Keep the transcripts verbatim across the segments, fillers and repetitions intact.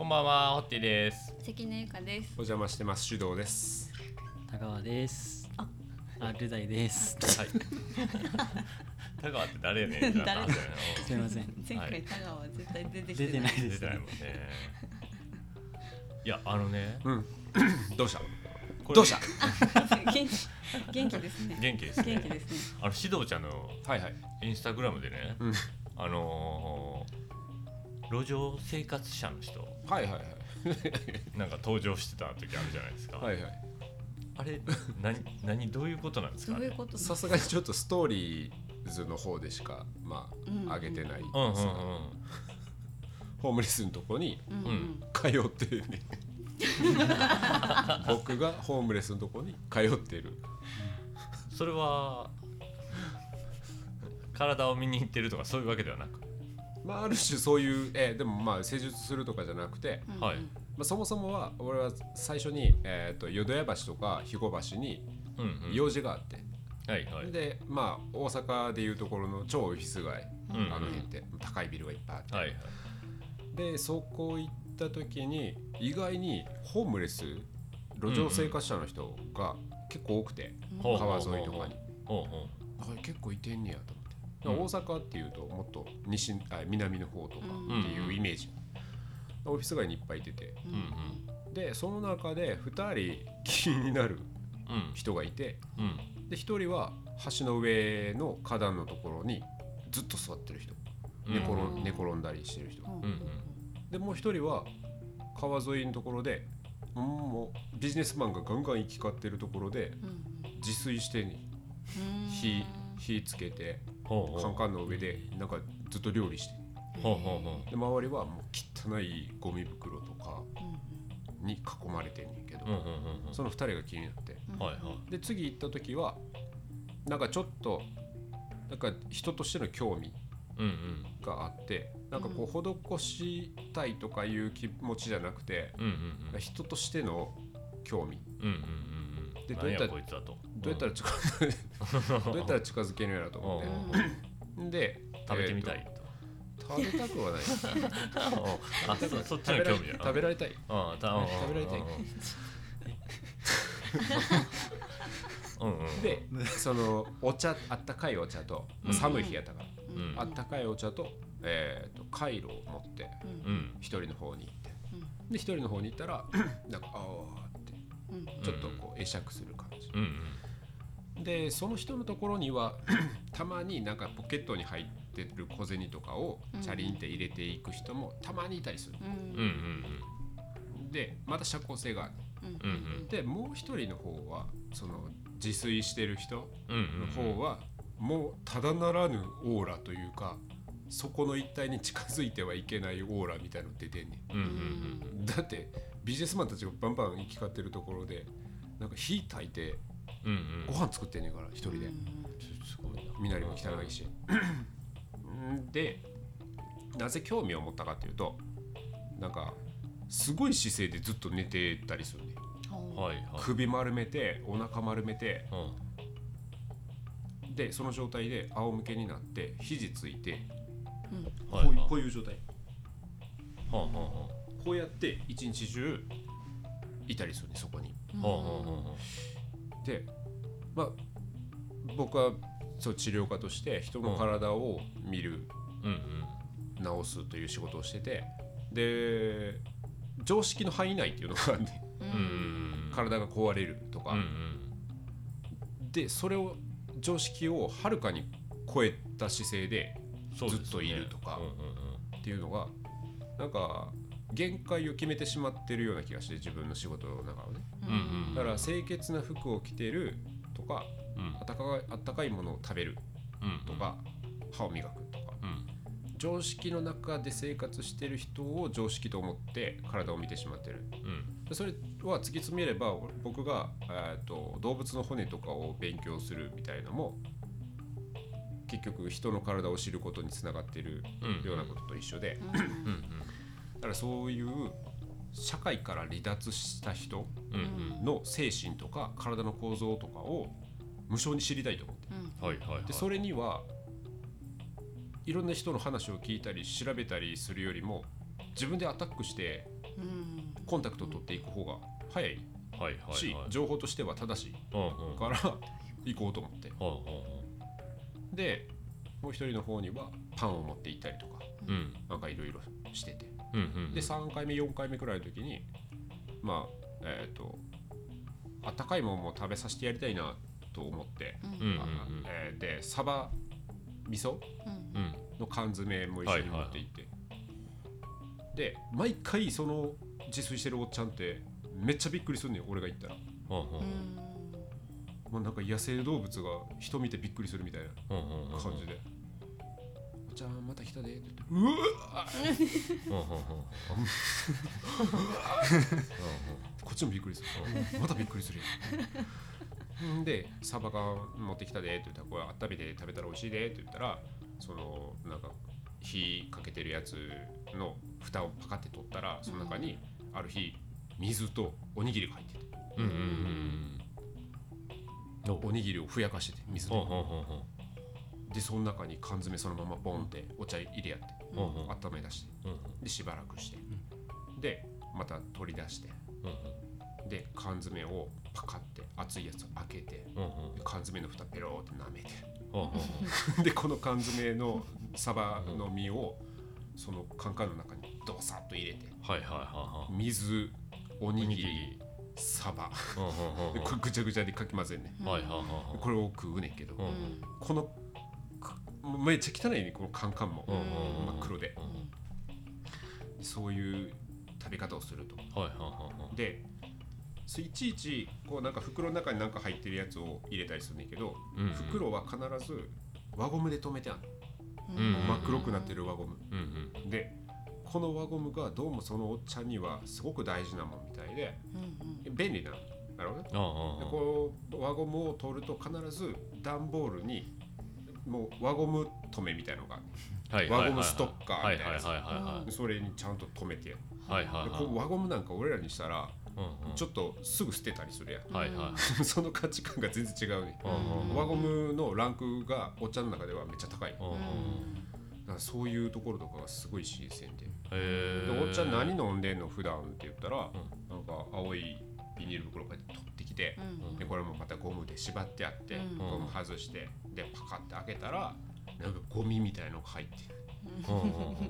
こんばんは、ホッティです。関根ゆかです。お邪魔してます、手動です。田川です。あ、あルダイです。はい。田川って誰やねん。誰すいません、前回田川は絶対出てきてない。出てないですね。いや、あのね、うん、どうしたどうした元気、元気ですね。元気ですね。元気ですね。あの、指導ちゃんのインスタグラムでね、はいはい、うん、あのー、路上生活者の人、はいはいはい、なんか登場してた時あるじゃないですか。はいはい。あれ、何、何、どういうことなんですかね。さすがにちょっとストーリーズの方でしか、まあ、上げてない。ホームレスのとこに、うん、通ってるね。僕がホームレスのとこに通ってる。それは体を見に行ってるとかそういうわけではなく、まあ、ある種そういう、えー、でもまあ施術するとかじゃなくて、うん、はい、まあ、そもそもは俺は最初に、えー、と淀屋橋とか肥後橋に用事があって、うんうん、はいはい、で、まあ、大阪でいうところの超オフィス街、うん、あの辺って高いビルがいっぱいあって、はいはい、でそこ行った時に意外にホームレス路上生活者の人が結構多くて、うんうん、川沿いとかに、うんうん、結構いてんねやと思って、うん、大阪っていうともっと西あ南の方とかっていうイメージ、うんうん、オフィス街にいっぱいいてて、うんうん、でその中でふたり気になる人がいて、うん、でひとりは橋の上の花壇のところにずっと座ってる人、うん、寝, 転ん寝転んだりしてる人、うんうん、でもうひとりは川沿いのところで、うん、もうビジネスマンがガンガン行き交ってるところで、うん、自炊してに 火, 火つけて、うん、カンカンの上でなんかずっと料理して、はあはあ、で周りはもう汚いゴミ袋とかに囲まれてんねんけど、うんうんうん、そのふたりが気になって、うん、で次行った時はなんかちょっとなんか人としての興味があって、うんうん、なんかこう施したいとかいう気持ちじゃなくて、うんうんうん、人としての興味、うんうんうん、でどうやったら、どうやったら近づけるやろと思ってで食べてみたい、えー食べたくはない。あ、そっちの興味じゃん。食べられたい。ああ、ああ、食べられたい。で、そのお茶、あったかいお茶と、うん、寒い日やったから、うん、あったかいお茶と、えーと、カイロを持って一、うん、人の方に行って、うん、で一人の方に行ったらなんかあーって、うん、ちょっとこう会釈する感じ。うんうん、で、その人のところにはたまになんかポケットに入って出る小銭とかをチャリンって入れていく人もたまにいたりする、うんうんうん、でまた社交性がある、うんうん、でもう一人の方はその自炊してる人の方はもうただならぬオーラというかそこの一帯に近づいてはいけないオーラみたいなの出てんね、うんうんうん、だってビジネスマンたちがバンバン行き交ってるところでなんか火焚いてご飯作ってんねんから一人で、うんうん、すごいな、身なりも汚いしで、なぜ興味を持ったかというとなんかすごい姿勢でずっと寝てたりするね、はいはい、首丸めてお腹丸めて、うん、でその状態で仰向けになって肘ついて、うん、こういう、はいはい、こういう状態、はあはあ、こうやって一日中いたりするねそこに、はあはあ、で、まあ、僕はそう治療家として人の体を見る、うんうんうん、治すという仕事をしててで常識の範囲内っていうのがあるね、うん、体が壊れるとか、うんうん、でそれを常識をはるかに超えた姿勢でずっといるとか、そうですね、うんうん、っていうのがなんか限界を決めてしまってるような気がして自分の仕事の中をね、うんうん、だから清潔な服を着てるとかあったかい、あったかいものを食べるとか、うん、歯を磨くとか、うん、常識の中で生活してる人を常識と思って体を見てしまってる、うん、それは突き詰めれば僕が、えーと、動物の骨とかを勉強するみたいのも結局人の体を知ることにつながってるようなことと一緒で、うん、だからそういう社会から離脱した人の精神とか体の構造とかを無償に知りたいと思って、うん、はいはいはい、でそれにはいろんな人の話を聞いたり調べたりするよりも自分でアタックしてうん、コンタクトを取っていく方が早いし、情報としては正しいから行こうと思って、うん、でもう一人の方にはパンを持って行ったりとか、うん、なんかいろいろしてて、うんうんうん、でさんかいめよんかいめくらいの時にまあえっと温かいものも食べさせてやりたいなと思って、うんうんうんえー、でサバ味噌、うん、の缶詰も一緒に持って行って、はいはいはい、で毎回その自炊してるおっちゃんってめっちゃびっくりするのよ俺が行ったら、うんうんまあ、なんか野生動物が人見てびっくりするみたいな感じで、うんうんうん、おっちゃんまた来たでって言ってうわこっちもびっくりするまたびっくりするよでサバが持ってきたでって言ったらこれ温めて食べたら美味しいでって言ったらそのなんか火かけてるやつの蓋をパカって取ったらその中にある日水とおにぎりが入ってて、うんうんうんうん、おにぎりをふやかしてて水で、うんうんうん、でその中に缶詰そのままボンってお茶入れやって、うんうん、温め出して、うんうん、でしばらくして、うん、でまた取り出して、うんうん、で缶詰をパカって熱いやつを開けて、うんうん、で缶詰の蓋ペローって舐めて、うんうん、でこの缶詰のサバの身をそのカンカンの中にドサッと入れて、はいはいはいはい、水おにぎり、サバ、うんうんうん、これぐちゃぐちゃでかき混ぜんね、うんうん、これを食うねんけど、うんうん、このめっちゃ汚いねこのカンカンも、うんうんうん、真っ黒で、うん、そういう食べ方をすると、はいはいはい、でいちいちこうなんか袋の中に何か入ってるやつを入れたりするねんけど、うんうん、袋は必ず輪ゴムで留めてある、うんうん、真っ黒くなってる輪ゴム、うんうん、でこの輪ゴムがどうもそのおっちゃんにはすごく大事なもんみたいで、うんうん、便利なのだろうね。でこの輪ゴムを取ると必ず段ボールにもう輪ゴム止めみたいなのがある輪ゴムストッカーみたいなやつそれにちゃんと止めてやる、はいはいはい、でこう輪ゴムなんか俺らにしたら、うんうん、ちょっとすぐ捨てたりするやん、はいはい、その価値観が全然違うね、うんうん、輪ゴムのランクがおっちゃんの中ではめっちゃ高い、うんうんそういうところとかがすごい新鮮で、へーでおっちゃん何飲んでんの普段って言ったら、うん、なんか青いビニール袋から取ってきて、うん、でこれもまたゴムで縛ってあって、うん、ゴム外してでパカッて開けたらなんかゴミみたいのが入ってる、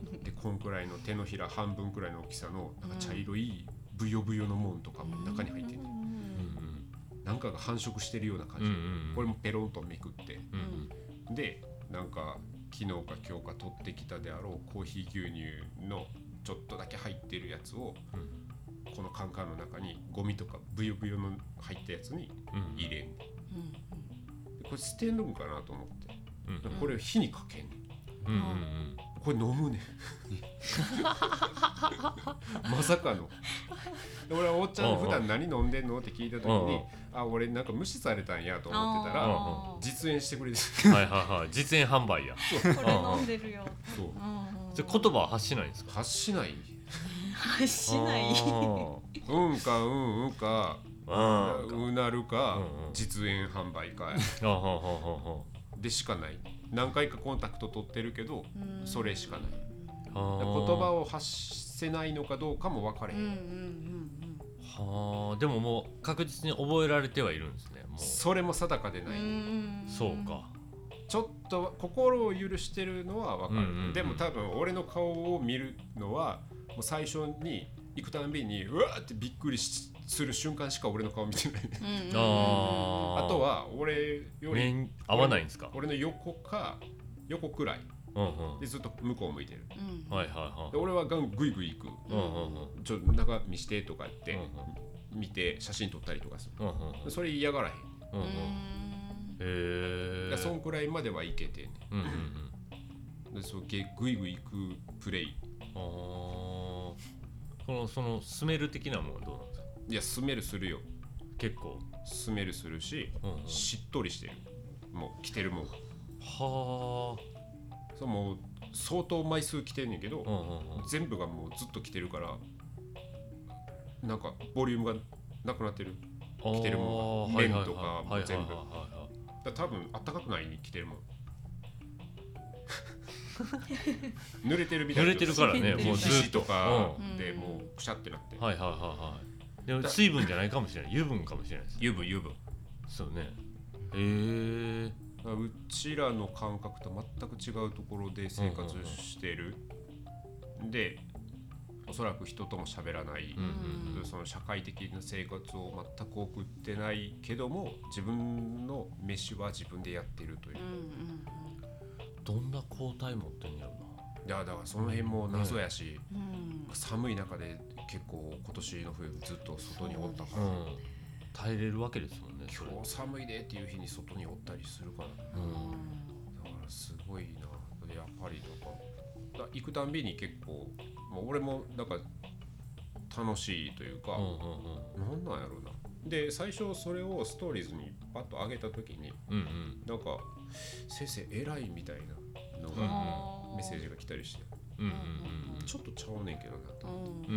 うん、でこんくらいの手のひら半分くらいの大きさのなんか茶色いブヨブヨのもんとかも中に入ってる、うん、なんかが繁殖してるような感じ、うんうん、これもペロンとめくって、うん、でなんか昨日か今日か取ってきたであろうコーヒー牛乳のちょっとだけ入ってるやつを、うん、このカンカンの中にゴミとかブヨブヨの入ったやつに入れる、うん、これ捨てるのかなと思って、うん、これを火にかける、うんうんうん、これ飲むねまさかの俺はおっちゃんに普段何飲んでんのって聞いた時にあ俺なんか無視されたんやと思ってたら実演してくれてはいはいはい実演販売やこれ飲んでるよそうじゃ言葉は発しないんですか発しない発しないうんかうんうんかうなるか実演販売かでしかない何回かコンタクト取ってるけどそれしかない言葉を発せないのかどうかも分かれへん、うんうんうんうん、はあでももう確実に覚えられてはいるんですねもうそれも定かでないそうかちょっと心を許してるのは分かる、うんうんうん、でも多分俺の顔を見るのはもう最初に行くたんびにうわーってびっくりしする瞬間しか俺の顔見てない、ねうんうん、あ, あとは俺より合わないんですか 俺, 俺の横か横くらいうんうん、でずっと向こう向いてる、うんはいはいはい、で俺はガングイグイ行く、うんうん、ちょっと中見してとか言って、うん、見て写真撮ったりとかする、うんうん、それ嫌がらへん、うんうん、へえそんくらいまではいけてんね、うんうんうん、でそうグイグイ行くプレイあこのそのスメル的なものはどうなんですかいやスメルするよ結構スメルするし、うんうん、しっとりしてるもう着てるもんはあもう相当枚数着てんねんけど、うんうんうん、全部がもうずっと着てるからなんかボリュームがなくなってる着てるものが麺とかも全部だ多分あったかくないに着てるもん濡れてるみたいな。濡れてるからね、もう石とかでもうくしゃってなって、うん、はいはいはいはい。で水分じゃないかもしれない、油分かもしれないです。油分油分。そうね。へえ。うちらの感覚と全く違うところで生活してる、うんうんうん、でおそらく人とも喋らない、うんうん、その社会的な生活を全く送ってないけども自分の飯は自分でやってるという、うんうん、どんな交代持ってんやろな。いやだからその辺も謎やし、うんうん、寒い中で結構今年の冬ずっと外におったから、うん、耐えれるわけですもんね。今日寒いでっていう日に外におったりするから、うん、だからすごいなやっぱり。とか行くたんびに結構、まあ、俺もなんか楽しいというか、うんうんうん、なんなんやろうな。で最初それをストーリーズにパッと上げた時に、うんうん、なんか先生偉いみたいなのが、うん、メッセージが来たりして、うんうんうん、ちょっとちゃうねんけどなと思って、う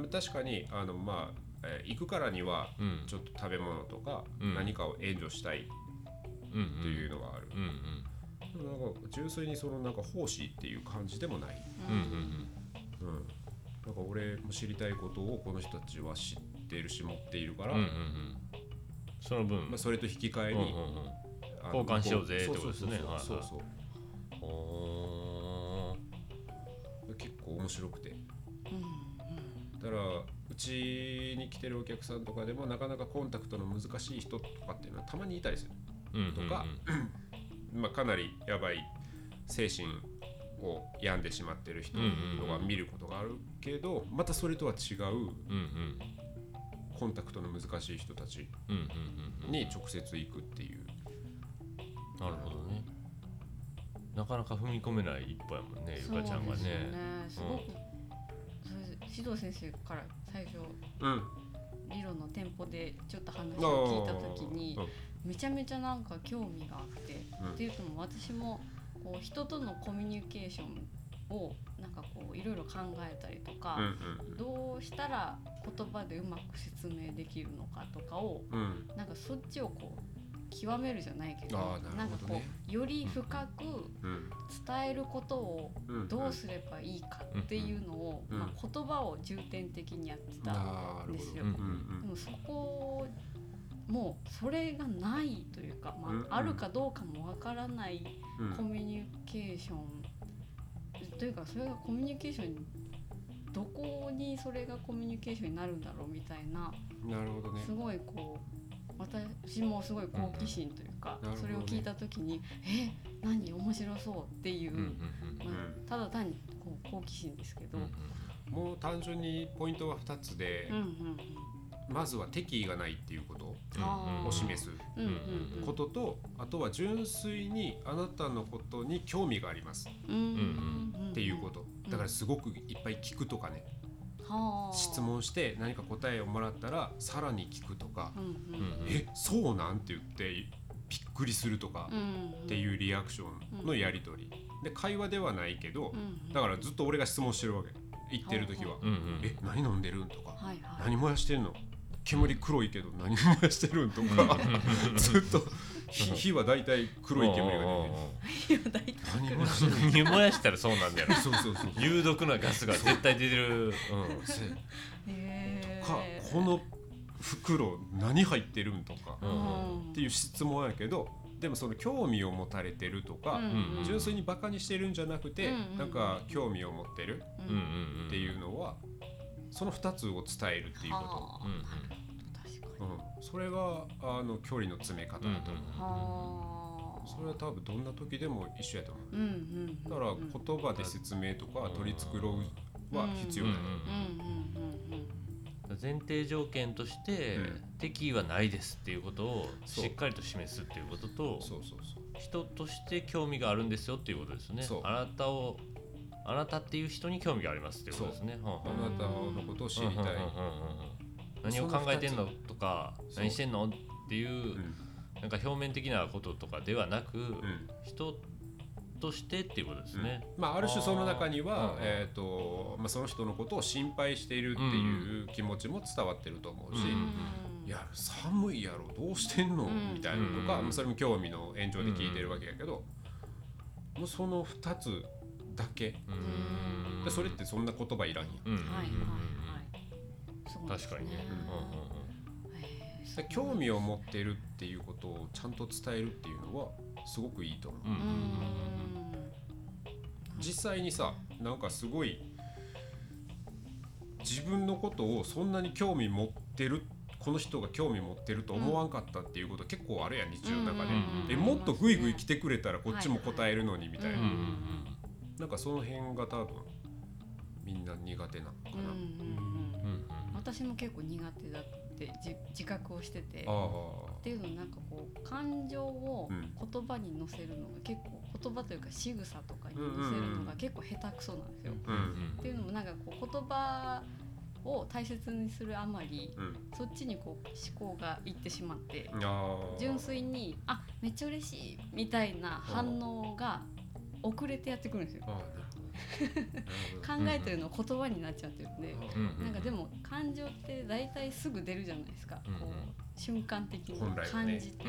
んうん、確かにあの、まあえー、行くからにはちょっと食べ物とか何かを援助したいっていうのがある、うんうんうんうん、なんか純粋にそのなんか奉仕っていう感じでもない、うんうんうん、なんか俺も知りたいことをこの人たちは知っているし持っているから、うんうんうん、その分、まあ、それと引き換えに、うんうんうん、交換しようぜってことですね。そうそう、結構面白くて、うんうん、だからうちに来てるお客さんとかでもなかなかコンタクトの難しい人とかっていうのはたまにいたりする、うんうんうん、とかまあ、かなりやばい精神を病んでしまってる人のが見ることがあるけど、うんうんうん、またそれとは違う、うんうん、コンタクトの難しい人たちに直接行くっていう、うんうんうんうん、なるほどね。なかなか踏み込めない一歩やもんね、ゆかちゃんがね。そうですね、すごく、うん、指導先生から最初、うん、理論の店舗でちょっと話を聞いたときにめちゃめちゃなんか興味があって、うん、っていうとも私もこう人とのコミュニケーションをなんかこういろいろ考えたりとか、うんうん、どうしたら言葉でうまく説明できるのかとかを、うん、なんかそっちをこう極めるじゃないけど、なるほどね、なんかこうより深く伝えることをどうすればいいかっていうのを、うんうん、まあ、言葉を重点的にやってたんですよ。うんうん、でもそこもうそれがないというか、まあ、あるかどうかもわからないコミュニケーション、うん、というかそれがコミュニケーションどこにそれがコミュニケーションになるんだろうみたいな、なるほどね、すごいこう私もすごい好奇心というか、うん、それを聞いたときに、ね、え何面白そうっていう、うんうんうん、まあ、ただ単にこう好奇心ですけど、うん、もう単純にポイントはふたつで、うんうんうん、まずは敵意がないっていうことを示すことと、あとは純粋にあなたのことに興味がありますっていうことだから、すごくいっぱい聞くとかね、質問して何か答えをもらったらさらに聞くとか、えそうなんって言ってびっくりするとかっていうリアクションのやり取りで、会話ではないけどだからずっと俺が質問してるわけ、言ってる時はえ何飲んでるんとか、何燃やしてんの、煙黒いけど何燃やしてるんとかずっと 火, 火はだいたい黒い煙が出てる何燃やしたらそうなんだよねそうそうそう、有毒なガスが絶対出てる、うん、とかこの袋何入ってるんとか、うん、っていう質問やけど、でもその興味を持たれてるとか、うんうん、純粋にバカにしてるんじゃなくて、うんうん、なんか興味を持ってるっていうのは、そのふたつを伝えるっていうこと、うんうん、確かに、うん、それがあの距離の詰め方だと思う、うんうん、それは多分どんな時でも一緒やと思う、うんうんうんうん、だから言葉で説明とか取り繕うは必要だよね、うんうん、前提条件として、うん、敵意はないですっていうことをしっかりと示すっていうことと、そうそうそう、人として興味があるんですよっていうことですね。あなたをあなたっていう人に興味がありますっていうことですね。はあ、あなたのことを知りたい。何を考えてんのとか何してんのっていう、うん、なんか表面的なこととかではなく、うん、人としてっていうことですね。うん、まあある種その中には、えーとまあ、その人のことを心配しているっていう気持ちも伝わってると思うし、うん、いや寒いやろどうしてんの、うん、みたいなとか、うん、それも興味の延長で聞いてるわけやけど、もうそのふたつだけ。うんでそれってそんな言葉いらんや、うんうんうんはいはいはい、そうですね、確かにね、うんうんうん、で興味を持っているっていうことをちゃんと伝えるっていうのはすごくいいと思う、うんうんうん、実際にさ、なんかすごい自分のことをそんなに興味持ってる、この人が興味持ってると思わんかったっていうこと結構あるやん、日常の中で、うんうんうん、えもっとグイグイ来てくれたらこっちも答えるのにみたいな、はいはい、なんかその辺が多分みんな苦手なのかな、うんうんうんうん、私も結構苦手だってじ自覚をしてて、あっていうのなんかこう感情を言葉に乗せるのが結構、言葉というか仕草とかに乗せるのが結構下手くそなんですよ、うんうんうん、っていうのもなんかこう言葉を大切にするあまり、うん、そっちにこう思考がいってしまって、純粋にあめっちゃ嬉しいみたいな反応が遅れてやってくるんですよ。考えてるの言葉になっちゃってるんで、うん、なんかでも感情って大体すぐ出るじゃないですか、うん、こう瞬間的に感じて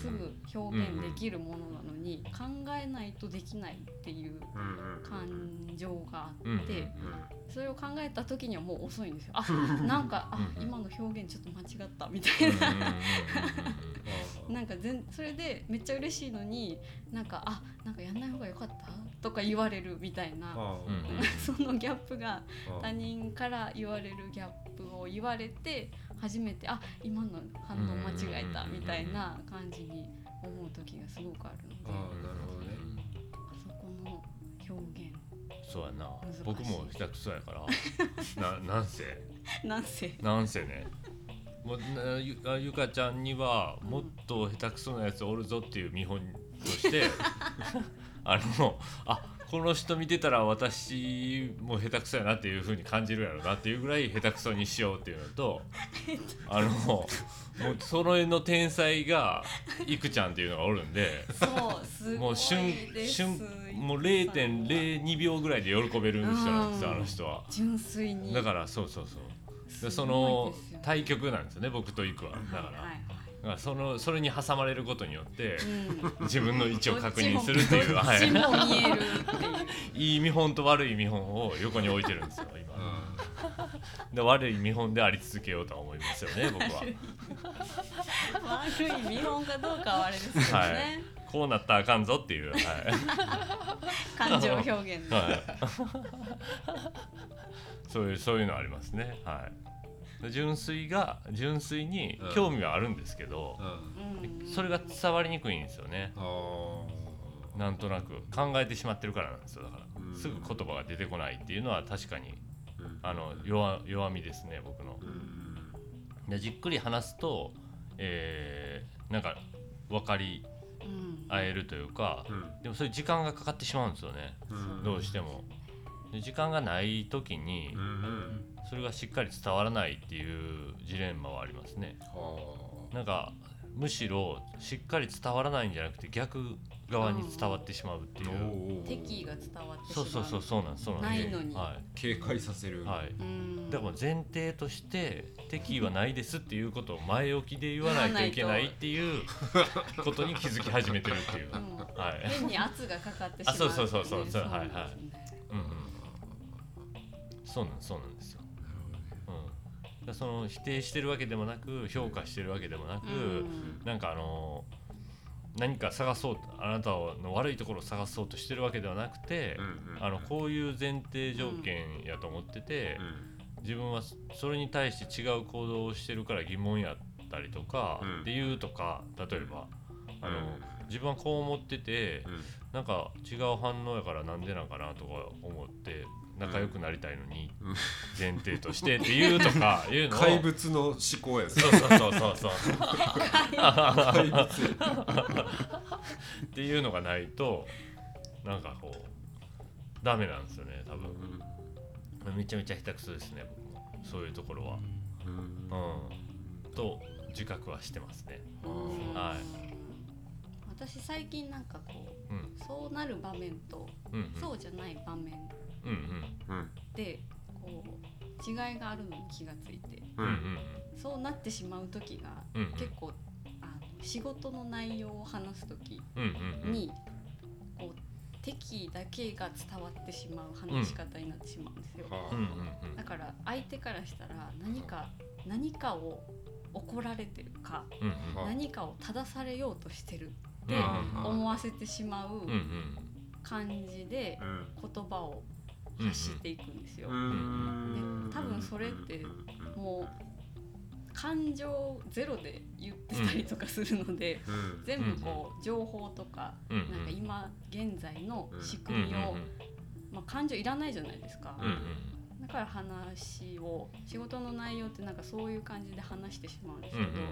すぐ表現できるものなのに、考えないとできないっていう感情があって、それを考えた時にはもう遅いんですよ。あ、なんかあ今の表現ちょっと間違ったみたいななんか全それでめっちゃ嬉しいのに、なんかあなんかやんない方が良かったとか言われるみたいな、そのギャップが、他人から言われるギャップを言われて初めてあ今の反応間違えたみたいな感じに思う時がすごくあるので、あなるほどね、あそこの表現そうやな、僕も下手くそやからな、なんせなんせなんせねもゆ, ゆかちゃんにはもっと下手くそなやつおるぞっていう見本として、うん、あのあこの人見てたら私も下手くそやなっていう風に感じるやろなっていうぐらい下手くそにしようっていうのとあのもうその辺の天才がいくちゃんっていうのがおるんで、そうすごいです、もう れいてんれいにびょうぐらいで喜べる人なんですよ、あの人は純粋に。だからそうそうそうその対局なんですよね、僕とイクは。だから、はいはいはい、そのそれに挟まれることによって、うん、自分の位置を確認するっていう、はい、どっちも見えるっていういい見本と悪い見本を横に置いてるんですよ今、うん、で悪い見本であり続けようとは思いますよね僕は悪い見本かどうかはあれですけどね、はい、こうなったらあかんぞっていう、はい、感情表現の、はいそういう、そういうのありますね、はい、純粋が純粋に興味はあるんですけど、うんうん、それが伝わりにくいんですよね、うん、なんとなく考えてしまってるからなんですよ。だから、うん、すぐ言葉が出てこないっていうのは確かに、うん、あの 弱, 弱みですね僕の、うん、でじっくり話すと、えー、なんか分かり合えるというか、うん、でもそういう時間がかかってしまうんですよね、うん、どうしても時間がない時に、うんうん、それがしっかり伝わらないっていうジレンマはありますね。なんかむしろしっかり伝わらないんじゃなくて逆側に伝わってしまうっていう、敵意が伝わってしまう、そうそうそうなんそうなんないのに、はい、警戒させる、はい、うんだから前提として敵意はないですっていうことを前置きで言わないといけないっていうことに気づき始めてるっていう、うんはい、変に圧がかかってしまう、あそうそうそうそうそうはいはい。うんうん、そうなんそうなんですよ。なるほどね。うん、その否定してるわけでもなく評価してるわけでもなく、うん、なんかあの何か探そうあなたの悪いところを探そうとしてるわけではなくて、うんうん、あのこういう前提条件やと思ってて、うん、自分はそれに対して違う行動をしてるから疑問やったりとか、うん、理由とか例えばあの、うん自分はこう思ってて、うん、なんか違う反応やからなんでなんかなとか思って仲良くなりたいのに、うん、前提としてっていうとかいうの怪物の思考やつ、ね、そうそうそうそうそう怪物っていうのがないとなんかこうダメなんですよね多分、うん、めちゃめちゃ下手くそですね僕もそういうところは、うんうん、と自覚はしてますね、はい私最近なんかこう、うん、そうなる場面と、うんうん、そうじゃない場面でこう違いがあるのに気がついて、うんうん、そうなってしまう時が、うんうん、結構あの仕事の内容を話す時に、うんうんうん、こう敵だけが伝わってしまう話し方になってしまうんですよ、うん、だから相手からしたら何か、何かを怒られてるか、うん、何かを正されようとしてるって思わせてしまう感じで言葉を発していくんですよ。で多分それってもう感情ゼロで言ってたりとかするので、うん、全部こう情報とか、うん、なんか今現在の仕組みを、うんまあ、感情いらないじゃないですか、うん、だから話を仕事の内容ってなんかそういう感じで話してしまうんですけど、うんうん、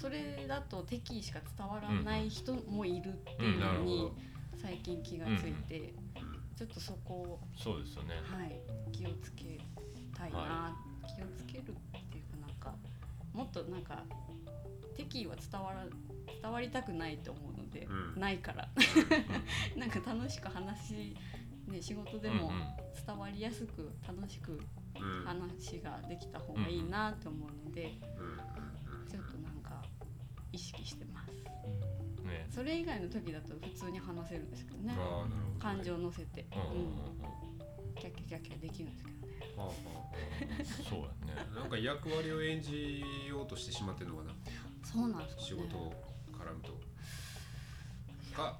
それだと敵意しか伝わらない人もいるっていうのに最近気がついて、ちょっとそこをそうですよね、はい、気をつけたいな、はい、気をつけるっていうかなんかもっとなんか敵意は伝わら伝わりたくないと思うので、うん、ないからなんか楽しく話、ね、仕事でも伝わりやすく楽しく話ができた方がいいなと思うので、ちょっとなんか意識してます、ね、それ以外の時だと普通に話せるんですけどね、感情を乗せて、うん、キャッキャキャッキャできるんですけど、はあはあ、そうやね。なんか役割を演じようとしてしまってるのかな。そうなんですかね。仕事を絡むとか、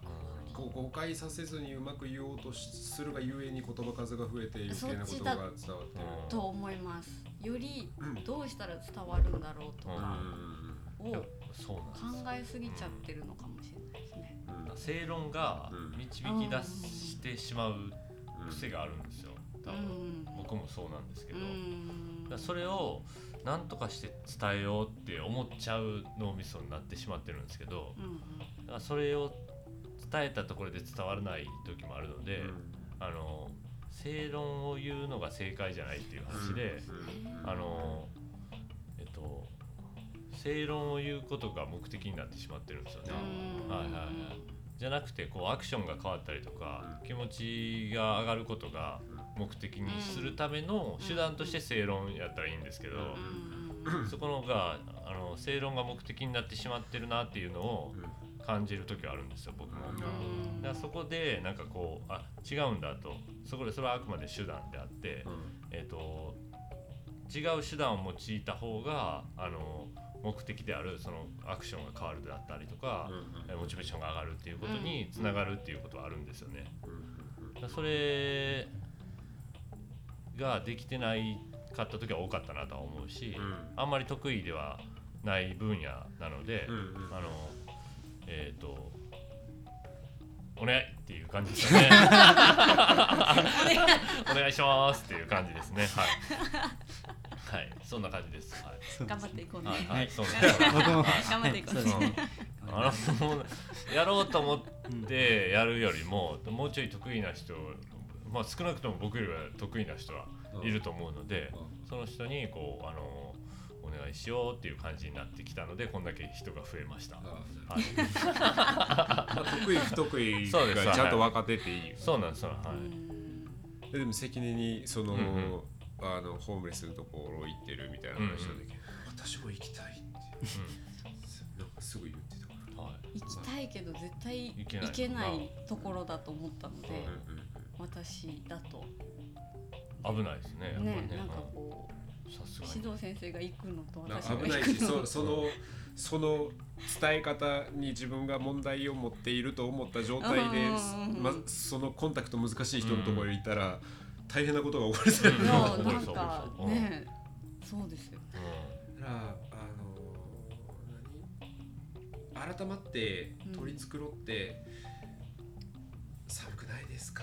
こう誤解させずにうまく言おうとするがゆえに言葉数が増えて余計なことが伝わってると思います。よりどうしたら伝わるんだろうとかを考えすぎちゃってるのかもしれないですね。正論が導き出してしまう癖があるんですよ。多分僕もそうなんですけど、だそれを何とかして伝えようって思っちゃう脳みそになってしまってるんですけど、だからそれを伝えたところで伝わらない時もあるので、あの正論を言うのが正解じゃないっていう話で、あのえっと正論を言うことが目的になってしまってるんですよね。はいはいはい。じゃなくてこうアクションが変わったりとか気持ちが上がることが目的にするための手段として正論やったらいいんですけど、そこのがあの正論が目的になってしまってるなっていうのを感じる時はあるんですよ、僕も。だからそこでなんかこう、あ、違うんだと、そこでそれはあくまで手段であって、えっと違う手段を用いた方があの目的であるそのアクションが変わるだったりとか、モチベーションが上がるっていうことにつながるっていうことはあるんですよね。それができてないかった時は多かったなとは思うし、うん、あんまり得意ではない分野なので、うんうん、あのえっ、ー、とお願いっていう感じですよね。お願いしますっていう感じですね。はい、はい、そんな感じです。はい、頑張っていこうね。はい、はい、そうです。頑張っていこうね。あのやろうと思ってやるよりも、もうちょい得意な人。まあ、少なくとも僕よりは得意な人はいると思うので、その人にこうあのお願いしようっていう感じになってきたので、こんだけ人が増えました。得意不得意がちゃんと分かってていいよ、ね。そうなんです。はい。でも関根にその、うんうん、あのホームレスのところ行ってるみたいな話なんだけど、うんうん、私も行きたいって、うん、なんかすぐ言ってたから、はい。行きたいけど絶対行けないところだと思ったので。うんうん、私だと危ないですね。ね、なんかこう指導先生が行くのと私が行くのと危ないし、そ、そのその伝え方に自分が問題を持っていると思った状態で、ま、そのコンタクト難しい人のところにいたら大変なことが起こりそうな。なんかね、そうですよね。だからあの何改まって取り繕って、うん、寒くないですか？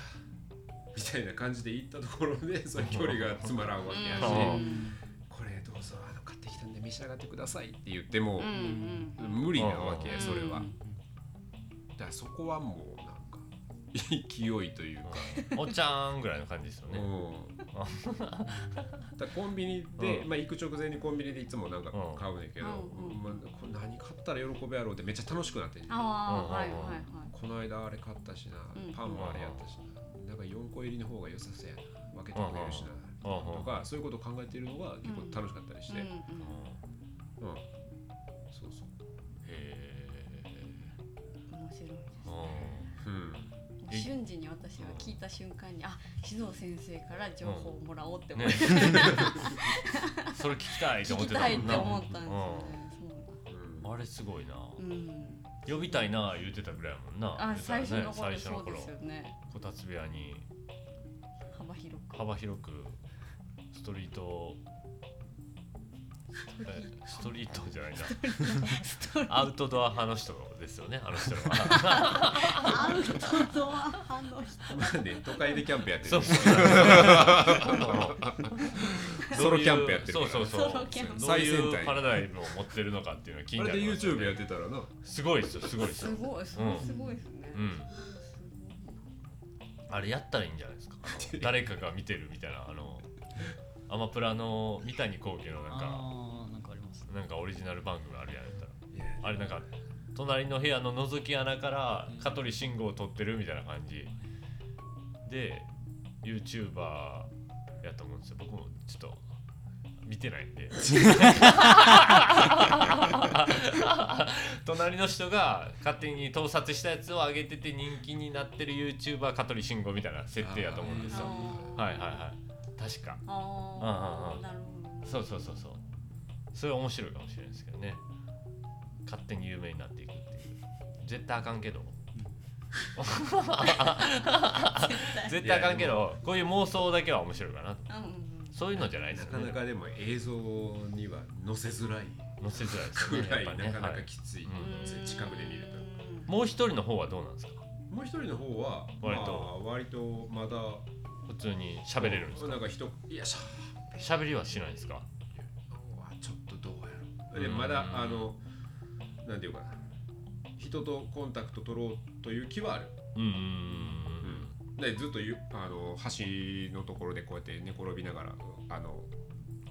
みたいな感じで行ったところでその距離がつまらんわけやし、これどうぞあの買ってきたんで召し上がってくださいって言っても無理なわけや、それは。だからそこはもうなんか勢いというかおちゃんぐらいの感じですよね。だコンビニで、まあ、行く直前にコンビニでいつもなんか買うんだけど、まあ、これ何買ったら喜ぶやろうってめっちゃ楽しくなってる。この間あれ買ったしな、パンもあれやったしな、なんかよんこ入りの方が良さそうやな、分けてくれるしなとか、そういうことを考えているのが結構楽しかったりして、うん、うんうん、そうそう、へえ面白いですね、うん、瞬瞬時に私は聞いた瞬間に、あ、獅童先生から情報をもらおうって思って、うんね、それ聞きたいと思ってたもんな。聞きたいって思ったんですよね。うん、あれすごいな、うん、呼びたいな言ってたぐらいもんな、うん、あ、最初の頃、そうですよね。こたつ部屋に幅広く幅広くストリートストリートじゃないなアウトドア派の人ですよね、あの人はアウトドア派の人なんで都会でキャンプやってるそうそうソロキャンプやってるから、そうそうそう、どういうパラダイムを持ってるのかっていうのが気になりますよね。あれで YouTube やってたらな、すごいですよ、すごいですよ、すごい、すごいですね、うんうん、あれやったらいいんじゃないですか、誰かが見てるみたいな、あのアマプラの三谷幸喜のなんか、あ、なんかあります、ね、なんかオリジナル番組あるやん、やったらあれなんか隣の部屋の覗き穴から香取慎吾を撮ってるみたいな感じで YouTuber やと思うんですよ。僕もちょっと見てないんで隣の人が勝手に盗撮したやつを上げてて人気になってる YouTuber 香取慎吾みたいな設定やと思うんですよ。はいはいはい、確か。ああ、なるほど。そうそうそうそう。それ面白いかもしれないですけどね。勝手に有名になっていくっていう。絶対あかんけど。絶対あかんけど、こういう妄想だけは面白いかな。そういうのじゃないですかね。なかなかでも映像には載せづらい。載せづらいですよね。やっぱね、なかなかきつい。はい、近くで見ると。もう一人の方はどうなんですか。もう一人の方は割と、まあ、割とまだ。普通に喋れるんですか。なんか人、いや、しゃべりはしないんですか。ちょっとどうやろう。で、まだあの、なんていうかな、人とコンタクト取ろうという気はある。うんうんうん、でずっとあの橋のところでこうやって寝転びながらあの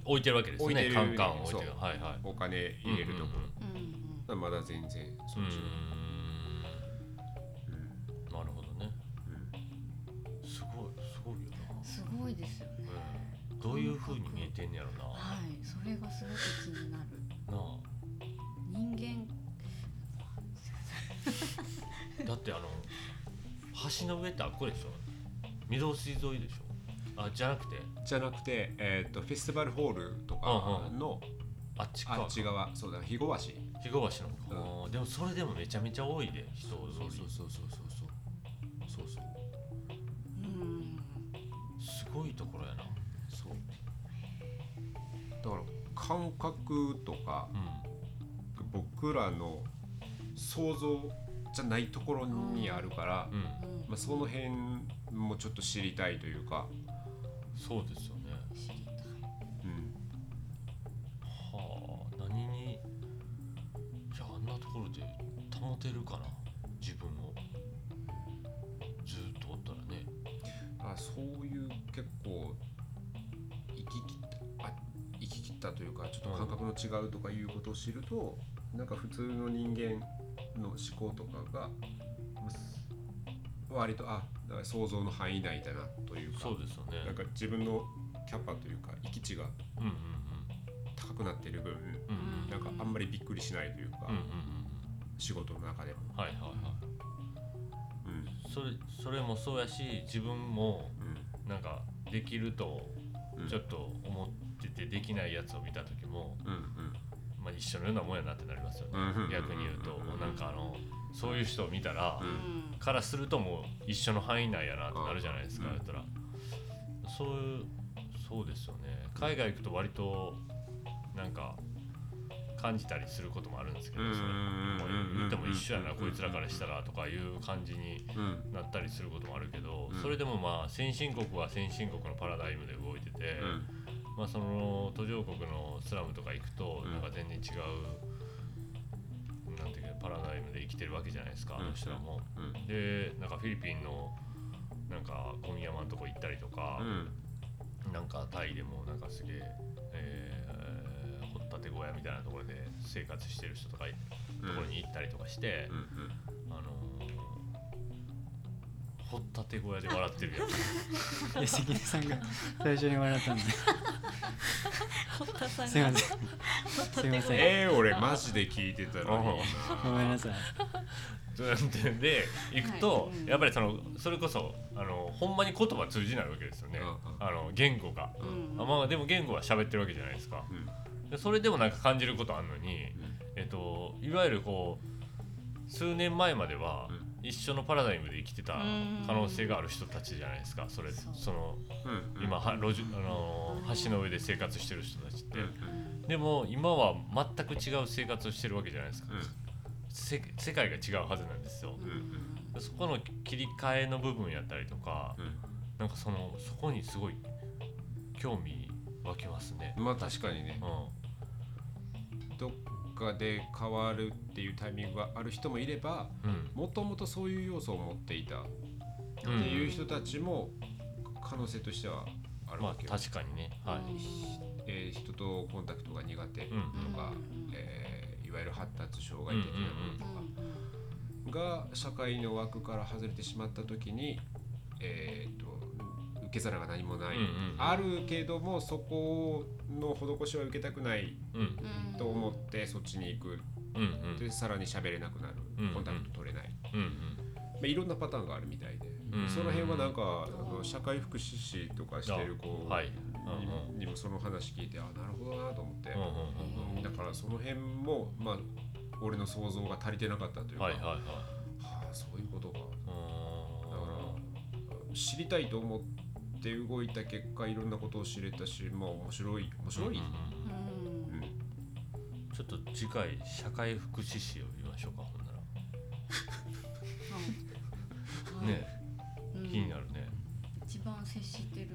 置いてるわけですね。カンカン置いてる。はいはい。お金入れるところ。まだ全然そっちの。すごいですよね、うん、どういう風に見えてんねやろな。はい、それがすごく気になるなあ。人間だってあの橋の上ってあっこでしょ、御堂筋沿いでしょ。あ、じゃなくてじゃなくて、えー、とフェスティバルホールとかの、うんうん、あっちか、あっち側、そうだ、肥後橋、肥後橋の方、うん、でもそれでもめちゃめちゃ多いで人。そうそうそうそうそうそうそうそう、すごいところやな。そう。だから感覚とか、うん、僕らの想像じゃないところにあるから、うん、まあ、その辺もちょっと知りたいというか。そうですよね。知りたい。うん。はあ、何に、じゃああんなところで保てるかな、自分を。ずっとおったらね。あ、そういう結構行き切った、あ、行き切ったというかちょっと感覚の違うとかいうことを知ると、うん、なんか普通の人間の思考とかが割と、あ、だから想像の範囲内だなというか。そうですよね。なんか自分のキャパというか行き地が高くなっている分、うんうん、なんかあんまりびっくりしないというか、うんうんうん、仕事の中でも。はいはいはい。それ、 それもそうやし、自分もなんかできるとちょっと思っててできないやつを見た時も、うんうん、まあ、一緒のようなもんやなってなりますよね、うんうん、逆に言うと、うんうん、なんかあのそういう人を見たら、うん、からするともう一緒の範囲内やなってなるじゃないですか、うん、やったらそういう、そうですよね。海外行くと割となんか感じたりすることもあるんですけど、それ言っても一緒やなこいつらからしたらとかいう感じになったりすることもあるけど、それでもまあ先進国は先進国のパラダイムで動いてて、まあその途上国のスラムとか行くとなんか全然違う、なんていうかパラダイムで生きてるわけじゃないですか、あの人らも。でなんかフィリピンのなんか小宮山のとこ行ったりとか、なんかタイでもなんかすげええー建て小屋みたいなところで生活してる人とかところに行ったりとかして、うんうんうん、あのー、掘ったて小屋で笑ってるやつ。関根さんが最初に笑ったんで。掘ったさんすいません。すいません。えー、俺マジで聞いてたのに。ごめんなさい。で行くと、はいうん、やっぱり そ, のそれこそあのほんまに言葉通じないわけですよね、うん、あの言語が、うんあまあ、でも言語は喋ってるわけじゃないですか、うん、でそれでもなんか感じることあるのに、うんえっと、いわゆるこう数年前までは、うん一緒のパラダイムで生きてた可能性がある人たちじゃないですか。それその、うんうん、今は路地、あのー、橋の上で生活してる人たちって、うん、でも今は全く違う生活をしてるわけじゃないですか、うん、世界が違うはずなんですよ、うん、そこの切り替えの部分やったりとか、うん、なんかそのそこにすごい興味湧きますね。まあ確かにね、うん、どで変わるっていうタイミングがある人もいれば、もともとそういう要素を持っていたっていう人たちも可能性としてはあるわけよ、まあ、確かにね、はいえー、人とコンタクトが苦手とか、うんえー、いわゆる発達障害的なものとかが社会の枠から外れてしまった時に、えー、と受け皿が何もない、うんうんうん、あるけどもそこの施しは受けたくないと思ってそっちに行く、うんうん、でさらに喋れなくなる、うんうん、コンタクト取れない、うんうんまあ、いろんなパターンがあるみたいで、うんうん、その辺はなんかあの社会福祉士とかしてる子にもその話聞いて、あ、なるほどなと思って、うんうん、だからその辺も、まあ、俺の想像が足りてなかったというか、はいはいはい、はあ、そういうことか、だから知りたいと思ってで動いた結果いろんなことを知れたし、まあ面白い面白い、うんうんうん、ちょっと次回社会福祉士を見ましょうか、ほんならねえ、うん、気になるね、一番接してる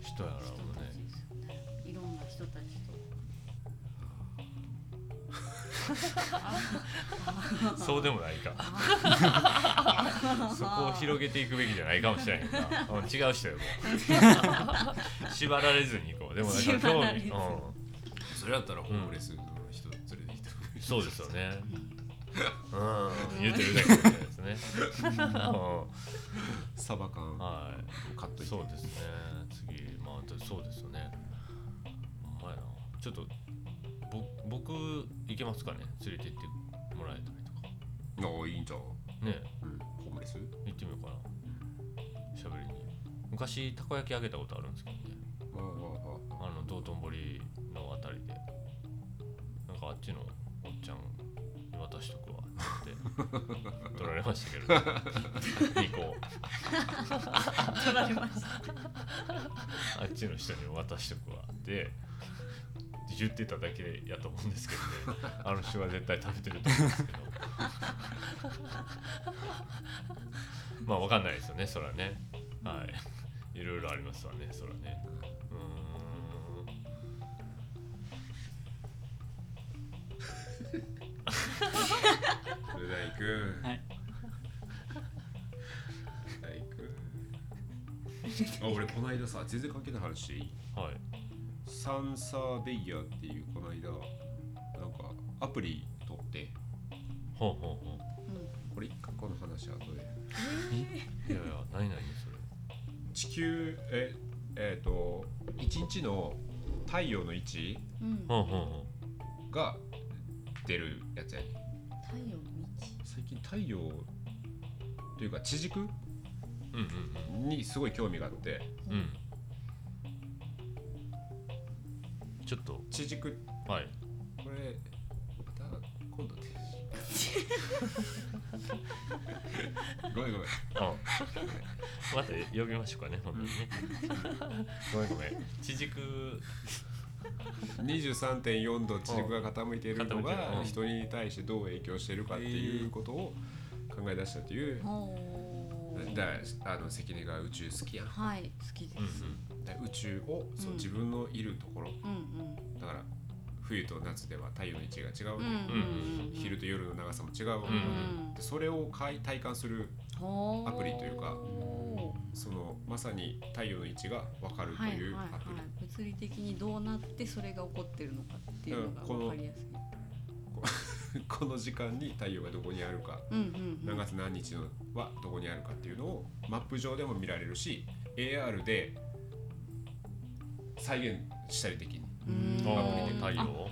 人やらもね、いろんな人たちとそうでもないかそこを広げていくべきじゃないかもしれないな違う人よ縛られずに行こう。でもなんか興味、うん、それだったらホームレスの人連れてきてもいい。そうですよねうん言うてるだけみたいですねサバ缶、はい、カットいてそうですね。次、まあ、そうですよね。お前らちょっと僕行けますかね、連れて行ってもらえたりとか。ああいいんじゃんね、うん、ホームレス行ってみようかな、しゃべりに。昔たこ焼きあげたことあるんですけどね、あああああの道頓堀のあたりでなんかあっちのおっちゃんに渡しとくわって取られましたけどにこ取られましたあっちの人に渡しとくわって言ってただけやと思うんですけどねあの人は絶対食べてると思うんですけどまあ分かんないですよね、そらね、はい、いろいろありますわね、そらね。うーんそれ大君、はい、大君あ、俺この間さ、全然関係ない話していい？はい、サンサーベイヤーっていうこの間なんかアプリ取って、ほうほうほう。これ一回この話は後で。いやいや何何それ。地球ええっと一日の太陽の位置、うん、が出るやつやね。太陽の位置。最近太陽というか地軸、うんうん、にすごい興味があって。うん、ちょっと地軸、はい、これだ今度でごめんごめん、あまた呼びましょうかね、本当にねごめんごめん、地軸 にじゅうさんてんよん 度地軸が傾いているのが人に対してどう影響しているかっていうことを考え出したという、だからあの関根が宇宙好きやん、はい好きです、うん、だ宇宙をそう、うん、自分のいるところ、うんうん、だから冬と夏では太陽の位置が違うので、うんうん、昼と夜の長さも違うので、うん、でそれを体感するアプリというか、うん、そのまさに太陽の位置が分かるというアプリ、はいはいはい、物理的にどうなってそれが起こってるのかっていうのが分かりやすい、この時間に太陽がどこにあるか、うんうんうん、何月何日のはどこにあるかっていうのをマップ上でも見られるし エーアール で再現したりできる、太陽こ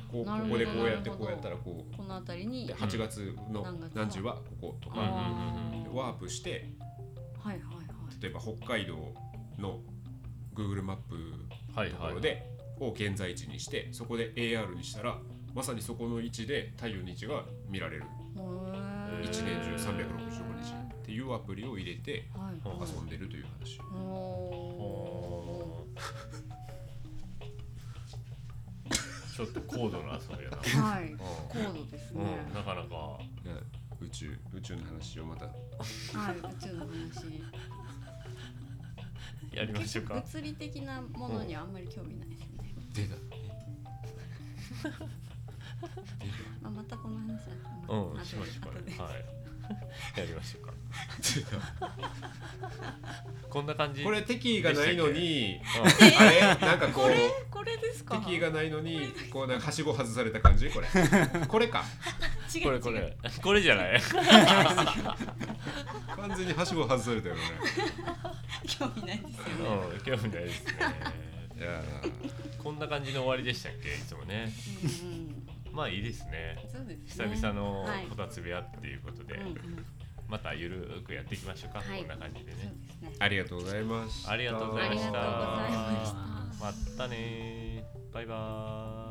こでこうやってこうやったらこうこの辺りにはちがつの何時はこことかワープして、例えば北海道の Google マップのところでを現在地にして、そこで エーアール にしたらまさにそこの位置で太陽の位置が見られる、いちねん中さんびゃくろくじゅうごにちっていうアプリを入れて遊んでるという話。ちょっと高度な遊びやな。はい、高度ですね。うん、なかなか宇宙宇宙の話をまた。はい、宇宙の話。やりましょうか。物理的なものにはあんまり興味ないですね。出た。まあまたこの話は。うん、しましょうかね。はい。やりましょうか。こんな感じ。これ敵意がないのに、あれなんかこう。これこれですか。敵意がないのにこうなんかはしご外された感じ。これこれか。違うこれこれこれじゃない。完全にはしご外されたよね。興味ないですよね。興味ないですね。いやこんな感じの終わりでしたっけ、いつもね。うんうん、まあいいですね。そうですね。久々のこたつ部屋っていうことで。はい、うんうん、またゆるくやっていきましょうか、はい、こんな感じで ね, でねありがとうございました。ありがとうございました。またね、バイバーイ。